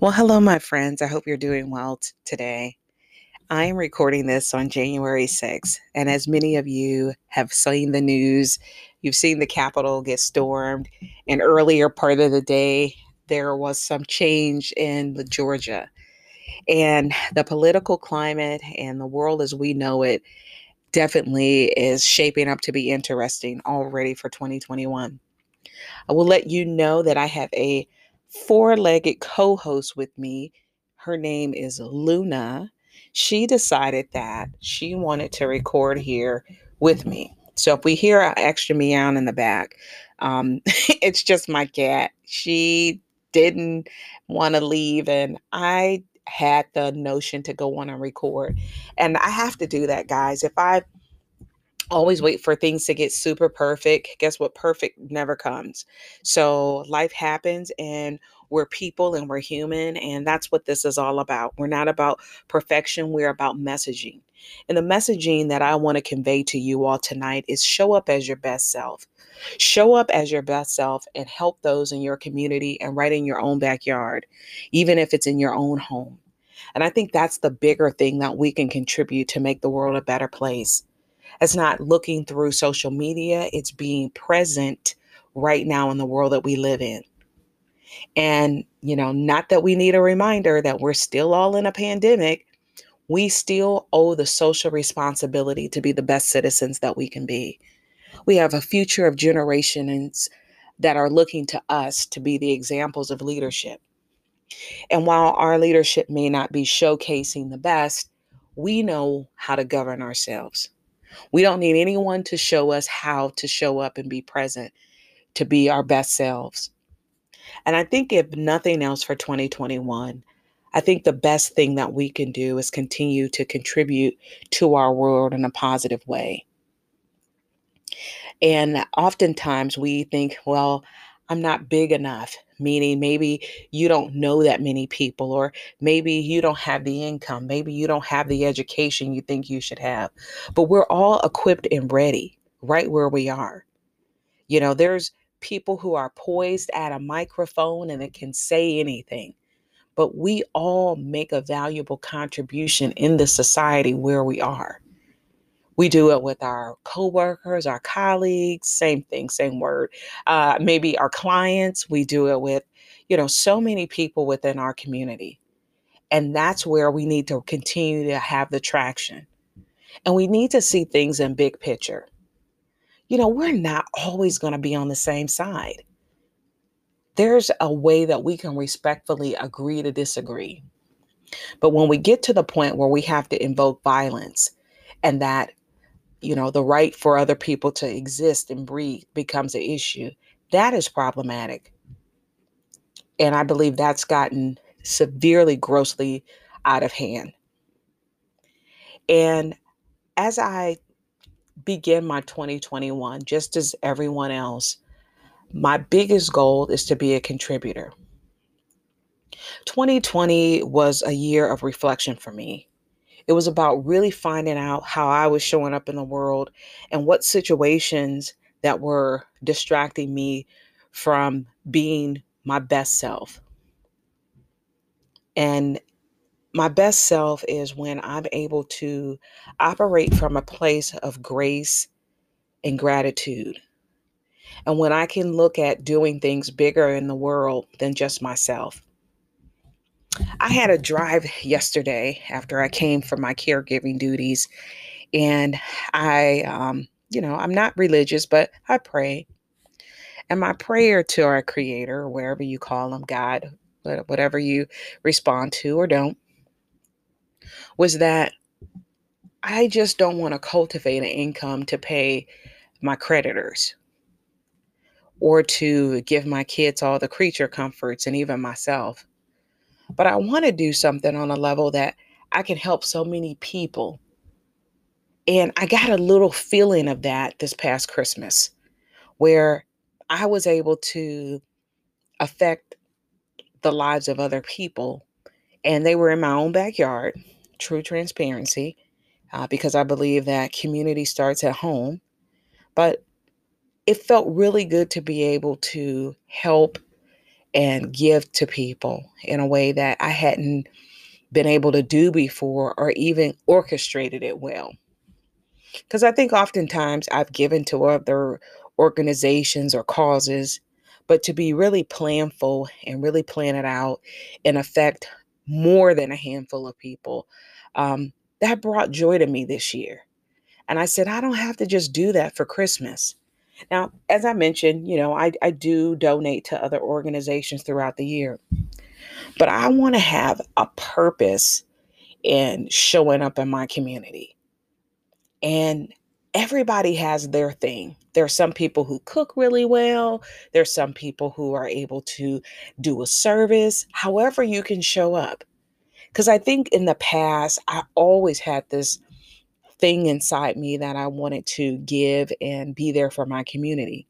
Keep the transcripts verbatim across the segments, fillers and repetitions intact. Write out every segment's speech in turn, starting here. Well, hello, my friends. I hope you're doing well t- today. I am recording this on January sixth, and as many of you have seen the news, you've seen the Capitol get stormed. And earlier part of the day, there was some change in Georgia. And the political climate and the world as we know it definitely is shaping up to be interesting already for twenty twenty-one. I will let you know that I have a four-legged co-host with me. Her name is Luna. She decided that she wanted to record here with me. So if we hear an extra meow in the back, um, it's just my cat. She didn't want to leave, and I had the notion to go on and record. And I have to do that, guys. If I always wait for things to get super perfect, guess what? Perfect never comes. So life happens, and we're people and we're human. And that's what this is all about. We're not about perfection. We're about messaging. And the messaging that I want to convey to you all tonight is show up as your best self. Show up as your best self and help those in your community and right in your own backyard, even if it's in your own home. And I think that's the bigger thing that we can contribute to make the world a better place. It's not looking through social media. It's being present right now in the world that we live in. And, you know, not that we need a reminder that we're still all in a pandemic. We still owe the social responsibility to be the best citizens that we can be. We have a future of generations that are looking to us to be the examples of leadership. And while our leadership may not be showcasing the best, we know how to govern ourselves. We don't need anyone to show us how to show up and be present, to be our best selves. And I think if nothing else for twenty twenty-one, I think the best thing that we can do is continue to contribute to our world in a positive way. And oftentimes we think, well, I'm not big enough, meaning maybe you don't know that many people, or maybe you don't have the income, maybe you don't have the education you think you should have. But we're all equipped and ready right where we are. You know, there's people who are poised at a microphone and it can say anything, but we all make a valuable contribution in the society where we are. We do it with our coworkers, our colleagues, same thing, same word, uh, maybe our clients. We do it with, you know, so many people within our community. And that's where we need to continue to have the traction. And we need to see things in big picture. You know, we're not always going to be on the same side. There's a way that we can respectfully agree to disagree. But when we get to the point where we have to invoke violence and that, you know, the right for other people to exist and breathe becomes an issue, that is problematic. And I believe that's gotten severely, grossly out of hand. And as I begin my twenty twenty-one, just as everyone else, my biggest goal is to be a contributor. twenty twenty was a year of reflection for me. It was about really finding out how I was showing up in the world and what situations that were distracting me from being my best self. And my best self is when I'm able to operate from a place of grace and gratitude. And when I can look at doing things bigger in the world than just myself. I had a drive yesterday after I came from my caregiving duties, and I, um, you know, I'm not religious, but I pray. And my prayer to our Creator, wherever you call Him, God, whatever you respond to or don't, was that I just don't want to cultivate an income to pay my creditors or to give my kids all the creature comforts and even myself. But I want to do something on a level that I can help so many people. And I got a little feeling of that this past Christmas, where I was able to affect the lives of other people. And they were in my own backyard, true transparency, uh, because I believe that community starts at home. But it felt really good to be able to help and give to people in a way that I hadn't been able to do before or even orchestrated it well. Because I think oftentimes I've given to other organizations or causes, but to be really planful and really plan it out and affect more than a handful of people, um, that brought joy to me this year. And I said, I don't have to just do that for Christmas. Now, as I mentioned, you know, I, I do donate to other organizations throughout the year, but I want to have a purpose in showing up in my community. And everybody has their thing. There are some people who cook really well. There are some people who are able to do a service, however you can show up. Because I think in the past, I always had this thing inside me that I wanted to give and be there for my community.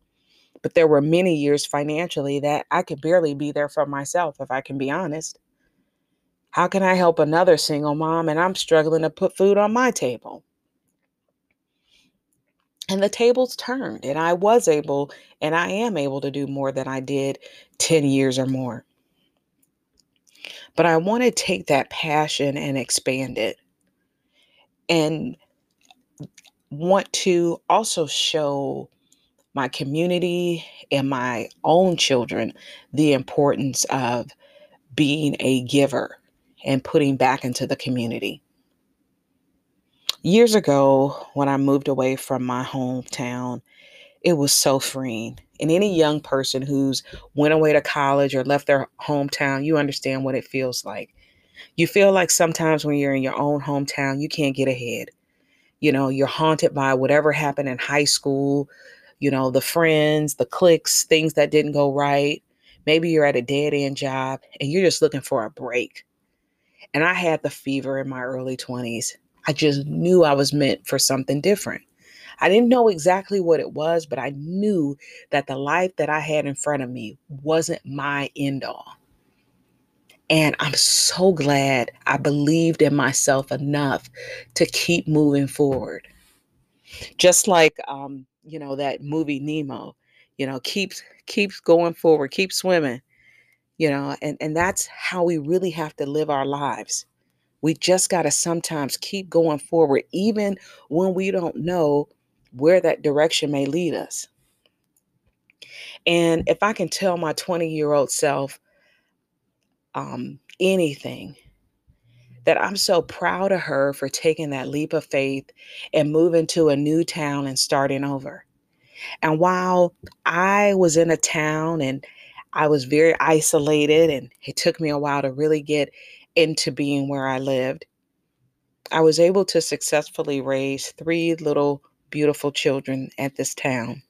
But there were many years financially that I could barely be there for myself, if I can be honest. How can I help another single mom and I'm struggling to put food on my table? And the tables turned, and I was able, and I am able to do more than I did ten years or more. But I want to take that passion and expand it, and want to also show my community and my own children the importance of being a giver and putting back into the community. Years ago, when I moved away from my hometown, it was so freeing. And any young person who's went away to college or left their hometown, you understand what it feels like. You feel like sometimes when you're in your own hometown, you can't get ahead. You know, you're haunted by whatever happened in high school, you know, the friends, the cliques, things that didn't go right. Maybe you're at a dead-end job and you're just looking for a break. And I had the fever in my early twenties. I just knew I was meant for something different. I didn't know exactly what it was, but I knew that the life that I had in front of me wasn't my end all. And I'm so glad I believed in myself enough to keep moving forward. Just like, um, you know, that movie Nemo, you know, keeps, keeps going forward, keep swimming, you know, and, and that's how we really have to live our lives. We just got to sometimes keep going forward, even when we don't know where that direction may lead us. And if I can tell my twenty-year-old self um, anything, that I'm so proud of her for taking that leap of faith and moving to a new town and starting over. And while I was in a town and I was very isolated, and it took me a while to really get into being where I lived, I was able to successfully raise three little beautiful children at this town.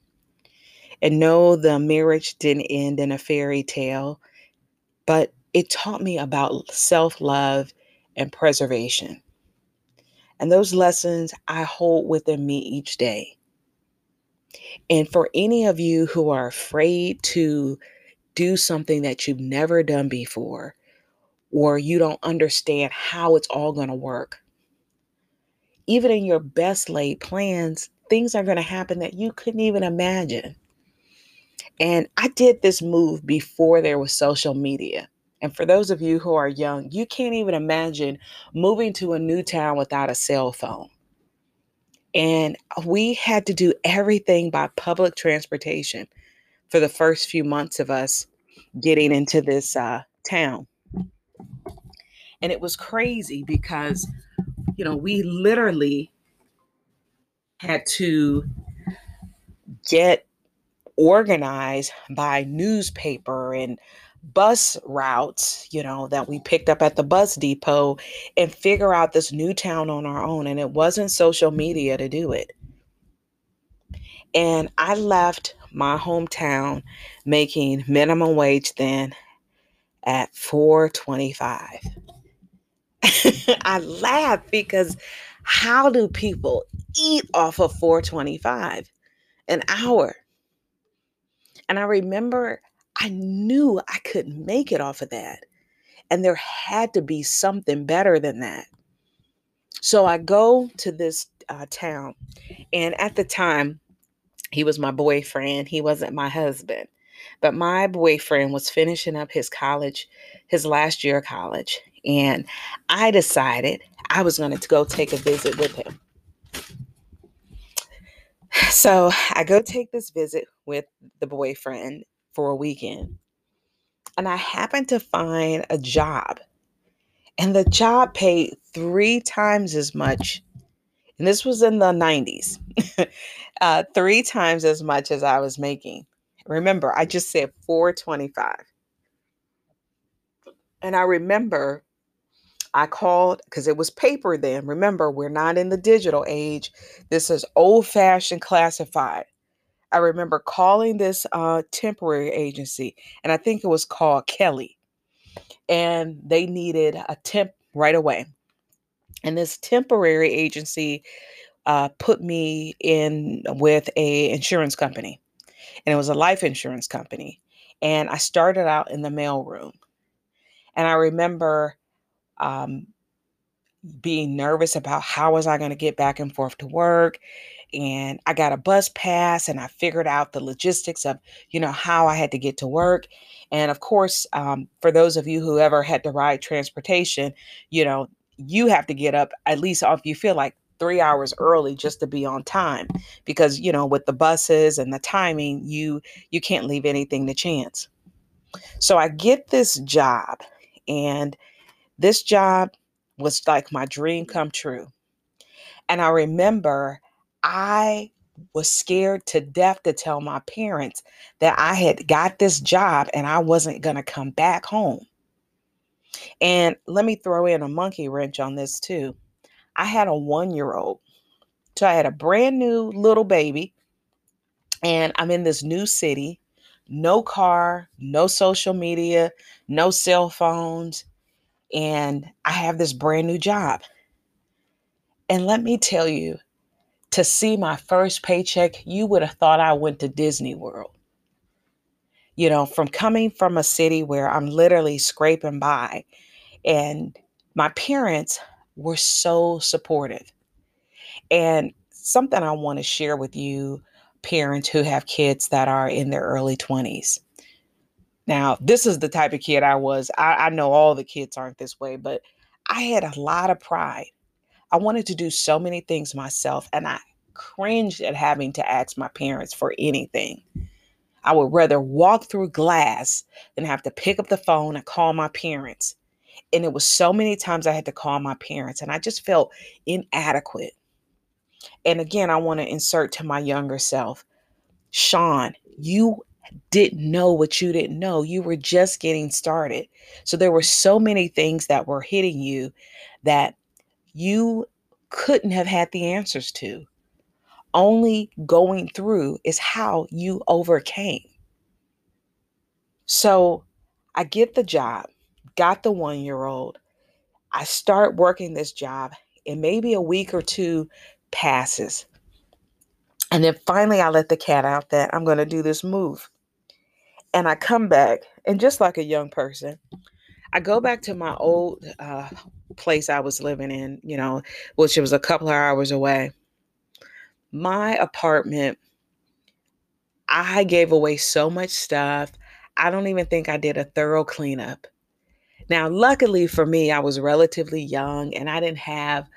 And no, the marriage didn't end in a fairy tale, but it taught me about self-love and preservation. And those lessons I hold within me each day. And for any of you who are afraid to do something that you've never done before, or you don't understand how it's all going to work, even in your best laid plans, things are going to happen that you couldn't even imagine. And I did this move before there was social media. And for those of you who are young, you can't even imagine moving to a new town without a cell phone. And we had to do everything by public transportation for the first few months of us getting into this uh, town. And it was crazy because, you know, we literally had to get organized by newspaper and bus routes, you know, that we picked up at the bus depot, and figure out this new town on our own. And it wasn't social media to do it. And I left my hometown making minimum wage then at four twenty-five. I laugh because how do people eat off of four twenty-five an hour? And I remember I knew I couldn't make it off of that. And there had to be something better than that. So I go to this uh, town. And at the time, he was my boyfriend. He wasn't my husband. But my boyfriend was finishing up his college, his last year of college, and I decided I was going to go take a visit with him. So I go take this visit with the boyfriend for a weekend, and I happened to find a job, and the job paid three times as much. And this was in the nineties, uh, three times as much as I was making. Remember, I just said four twenty-five. And I remember I called because it was paper then. Remember, we're not in the digital age. This is old-fashioned classified. I remember calling this uh, temporary agency, and I think it was called Kelly. And they needed a temp right away. And this temporary agency uh, put me in with a insurance company. And it was a life insurance company. And I started out in the mailroom. And I remember um, being nervous about how was I going to get back and forth to work. And I got a bus pass, and I figured out the logistics of, you know, how I had to get to work. And of course, um, for those of you who ever had to ride transportation, you know, you have to get up at least if you feel like three hours early just to be on time, because, you know, with the buses and the timing, you, you can't leave anything to chance. So I get this job, and this job was like my dream come true. And I remember I was scared to death to tell my parents that I had got this job and I wasn't going to come back home. And let me throw in a monkey wrench on this too. I had a one-year-old. So I had a brand new little baby, and I'm in this new city, no car, no social media, no cell phones. And I have this brand new job. And let me tell you, to see my first paycheck, you would have thought I went to Disney World. You know, from coming from a city where I'm literally scraping by. And my parents were so supportive. And something I want to share with you, parents who have kids that are in their early twenties. Now, this is the type of kid I was. I, I know all the kids aren't this way, but I had a lot of pride. I wanted to do so many things myself, and I cringed at having to ask my parents for anything. I would rather walk through glass than have to pick up the phone and call my parents. And it was so many times I had to call my parents, and I just felt inadequate. And again, I want to insert to my younger self, Sean, you didn't know what you didn't know. You were just getting started. So there were so many things that were hitting you that you couldn't have had the answers to. Only going through is how you overcame. So I get the job, got the one-year-old. I start working this job, and maybe a week or two passes. And then finally I let the cat out that I'm going to do this move. And I come back, and just like a young person, I go back to my old uh, place I was living in, you know, which was a couple of hours away. My apartment, I gave away so much stuff. I don't even think I did a thorough cleanup. Now, luckily for me, I was relatively young, and I didn't have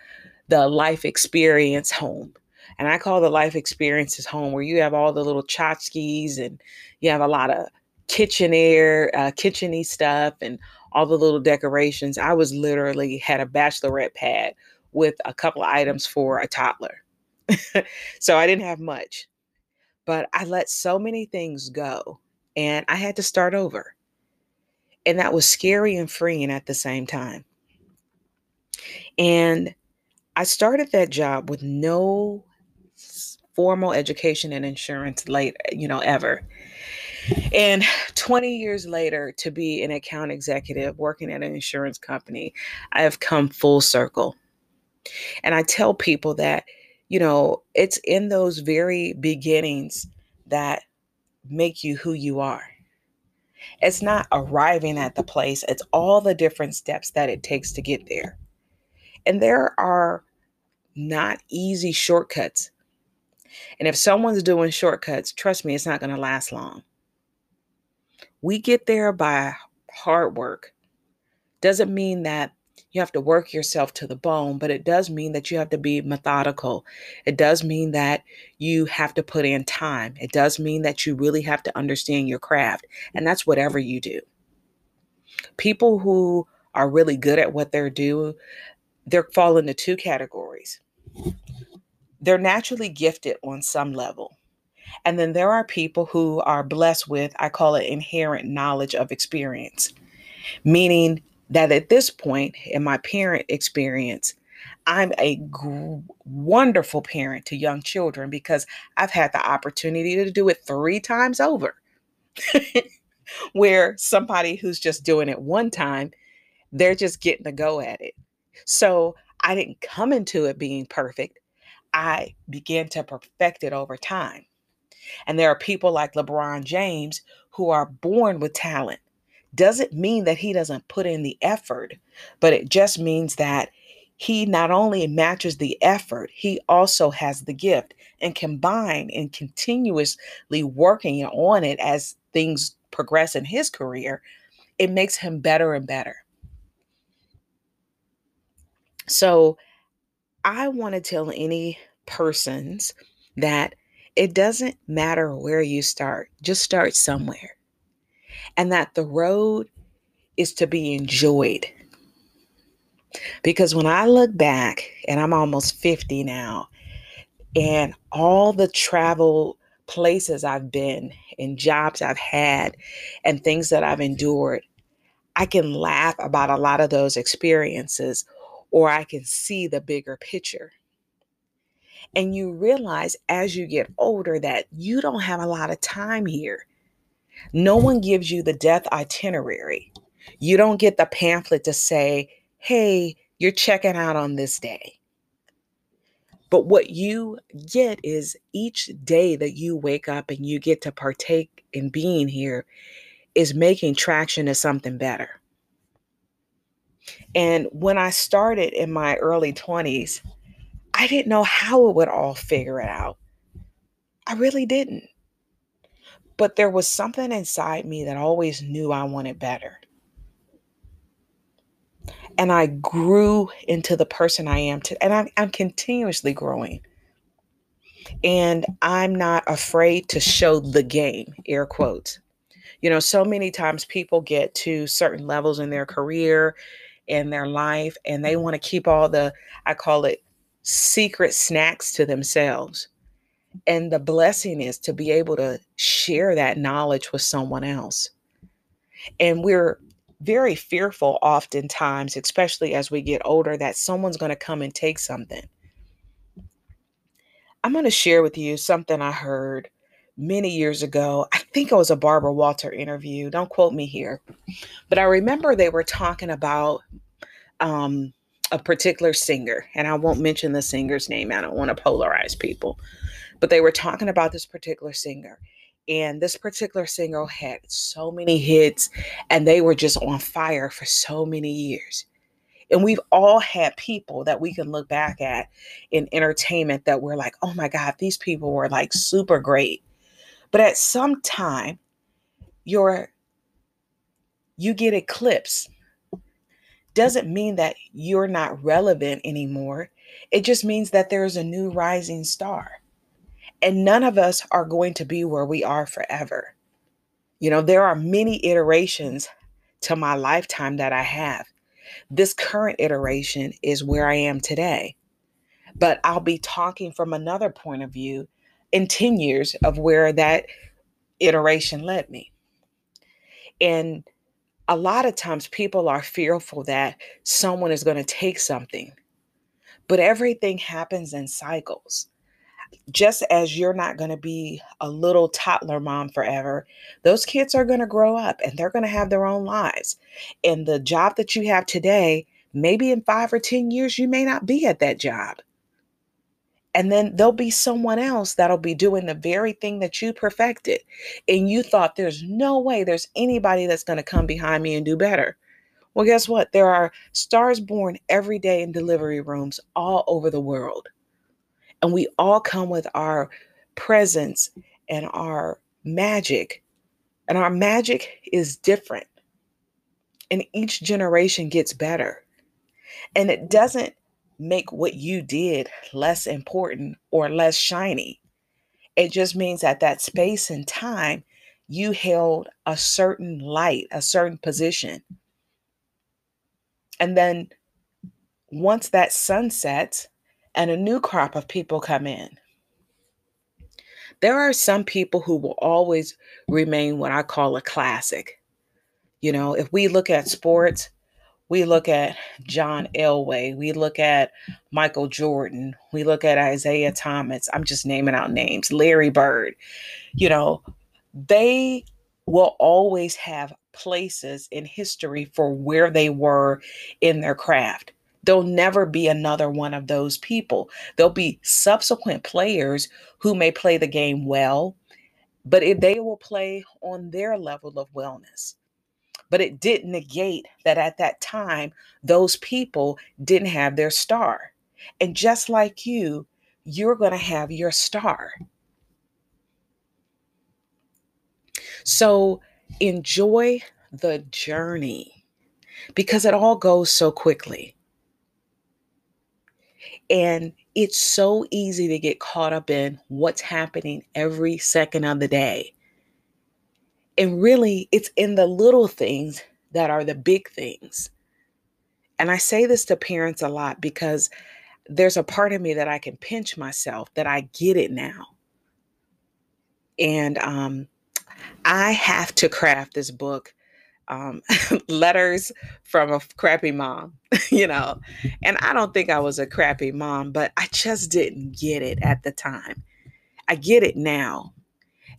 the life experience home. And I call the life experiences home, where you have all the little tchotchkes, and you have a lot of kitchenware, uh, kitcheny stuff, and all the little decorations. I was literally had a bachelorette pad with a couple of items for a toddler. So I didn't have much, but I let so many things go, and I had to start over. And that was scary and freeing at the same time. And I started that job with no formal education in insurance late, you know, ever. And twenty years later, to be an account executive working at an insurance company, I have come full circle. And I tell people that, you know, it's in those very beginnings that make you who you are. It's not arriving at the place. It's all the different steps that it takes to get there. And there are not easy shortcuts. And if someone's doing shortcuts, trust me, it's not going to last long. We get there by hard work. Doesn't mean that you have to work yourself to the bone, but it does mean that you have to be methodical. It does mean that you have to put in time. It does mean that you really have to understand your craft, and that's whatever you do. People who are really good at what they're doing, they're fall into two categories. They're naturally gifted on some level. And then there are people who are blessed with, I call it inherent knowledge of experience, meaning that at this point in my parent experience, I'm a gr- wonderful parent to young children because I've had the opportunity to do it three times over, where somebody who's just doing it one time, they're just getting a go at it. So I didn't come into it being perfect. I began to perfect it over time. And there are people like LeBron James who are born with talent. Doesn't mean that he doesn't put in the effort, but it just means that he not only matches the effort, he also has the gift, and combine and continuously working on it as things progress in his career, it makes him better and better. So I want to tell any persons that it doesn't matter where you start, just start somewhere. And that the road is to be enjoyed. Because when I look back, and I'm almost fifty now, and all the travel places I've been and jobs I've had and things that I've endured, I can laugh about a lot of those experiences, or I can see the bigger picture. And you realize as you get older that you don't have a lot of time here. No one gives you the death itinerary. You don't get the pamphlet to say, hey, you're checking out on this day. But what you get is each day that you wake up and you get to partake in being here is making traction to something better. And when I started in my early twenties, I didn't know how it would all figure it out. I really didn't. But there was something inside me that always knew I wanted better. And I grew into the person I am today. And I'm, I'm continuously growing. And I'm not afraid to show the game, air quotes. You know, so many times people get to certain levels in their career, in their life, and they want to keep all the, I call it, secret snacks to themselves. And the blessing is to be able to share that knowledge with someone else. And we're very fearful oftentimes, especially as we get older, that someone's going to come and take something. I'm going to share with you something I heard many years ago. I think it was a Barbara Walters interview. Don't quote me here. But I remember they were talking about um, a particular singer. And I won't mention the singer's name. I don't want to polarize people. But they were talking about this particular singer. And this particular singer had so many hits. And they were just on fire for so many years. And we've all had people that we can look back at in entertainment that we're like, oh my God, these people were like super great. But at some time, you're, you get eclipsed. Doesn't mean that you're not relevant anymore. It just means that there's a new rising star. And none of us are going to be where we are forever. You know, there are many iterations to my lifetime that I have. This current iteration is where I am today. But I'll be talking from another point of view in ten years of where that iteration led me. And a lot of times people are fearful that someone is going to take something, but everything happens in cycles. Just as you're not going to be a little toddler mom forever, those kids are going to grow up and they're going to have their own lives. And the job that you have today, maybe in five or ten years, you may not be at that job. And then there'll be someone else that'll be doing the very thing that you perfected. And you thought there's no way there's anybody that's going to come behind me and do better. Well, guess what? There are stars born every day in delivery rooms all over the world. And we all come with our presence and our magic And our magic is different. And each generation gets better. And it doesn't make what you did less important or less shiny. It just means that that space and time, you held a certain light, a certain position. And then once that sun sets and a new crop of people come in, there are some people who will always remain what I call a classic. You know, if we look at sports, we look at John Elway, we look at Michael Jordan, we look at Isaiah Thomas, I'm just naming out names, Larry Bird, you know, they will always have places in history for where they were in their craft. There'll never be another one of those people. There'll be subsequent players who may play the game well, but it, they will play on their level of wellness. But it didn't negate that at that time, those people didn't have their star. And just like you, you're going to have your star. So enjoy the journey because it all goes so quickly. And it's so easy to get caught up in what's happening every second of the day. And really, it's in the little things that are the big things. And I say this to parents a lot because there's a part of me that I can pinch myself that I get it now. And um, I have to craft this book, um, Letters from a Crappy Mom, you know. And I don't think I was a crappy mom, but I just didn't get it at the time. I get it now.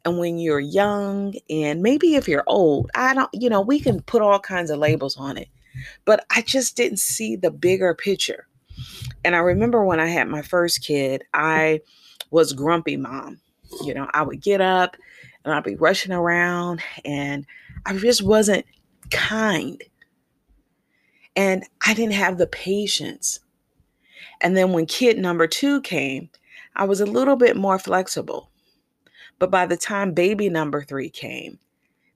And when you're young and maybe if you're old, I don't, you know, we can put all kinds of labels on it, but I just didn't see the bigger picture. And I remember when I had my first kid, I was grumpy mom. You know, I would get up and I'd be rushing around and I just wasn't kind. And I didn't have the patience. And then when kid number two came, I was a little bit more flexible. But by the time baby number three came,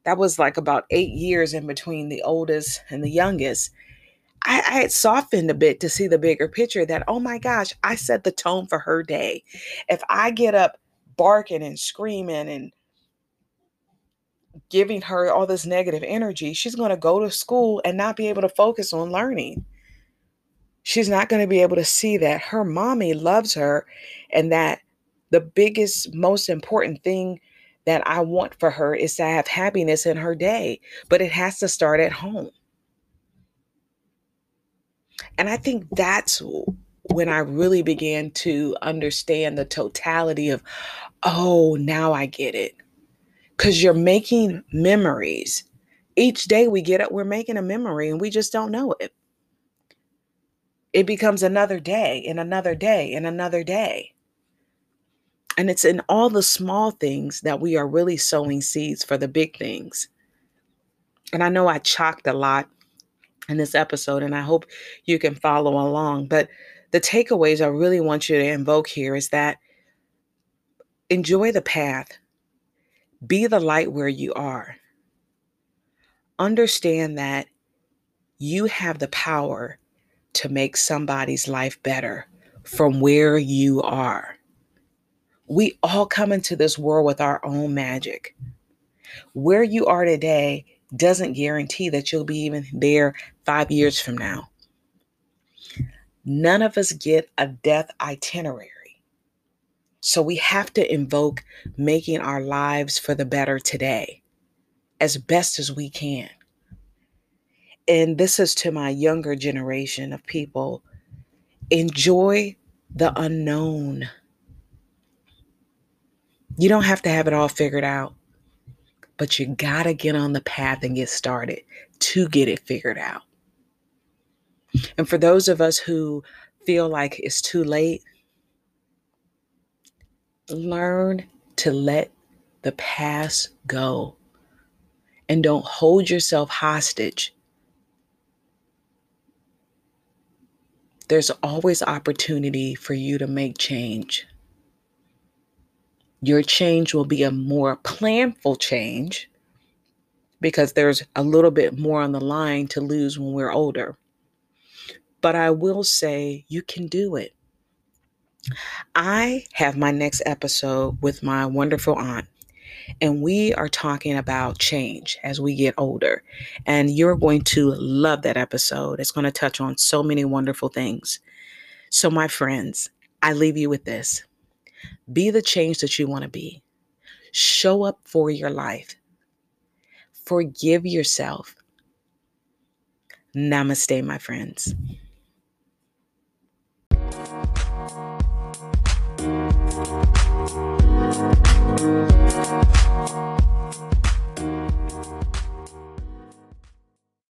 that was like about eight years in between the oldest and the youngest, I, I had softened a bit to see the bigger picture that, oh my gosh, I set the tone for her day. If I get up barking and screaming and giving her all this negative energy, she's going to go to school and not be able to focus on learning. She's not going to be able to see that her mommy loves her and that the biggest, most important thing that I want for her is to have happiness in her day, but it has to start at home. And I think that's when I really began to understand the totality of, oh, now I get it. Because you're making memories. Each day we get up, we're making a memory and we just don't know it. It becomes another day and another day and another day. And it's in all the small things that we are really sowing seeds for the big things. And I know I chalked a lot in this episode, and I hope you can follow along. But the takeaways I really want you to invoke here is that enjoy the path. Be the light where you are. Understand that you have the power to make somebody's life better from where you are. We all come into this world with our own magic. Where you are today doesn't guarantee that you'll be even there five years from now. None of us get a death itinerary. So we have to invoke making our lives for the better today as best as we can. And this is to my younger generation of people. Enjoy the unknown. You don't have to have it all figured out, but you gotta get on the path and get started to get it figured out. And for those of us who feel like it's too late, learn to let the past go and don't hold yourself hostage. There's always opportunity for you to make change. Your change will be a more planful change because there's a little bit more on the line to lose when we're older. But I will say you can do it. I have my next episode with my wonderful aunt, and we are talking about change as we get older. And you're going to love that episode. It's going to touch on so many wonderful things. So my friends, I leave you with this. Be the change that you want to be. Show up for your life. Forgive yourself. Namaste, my friends. We'll be right back.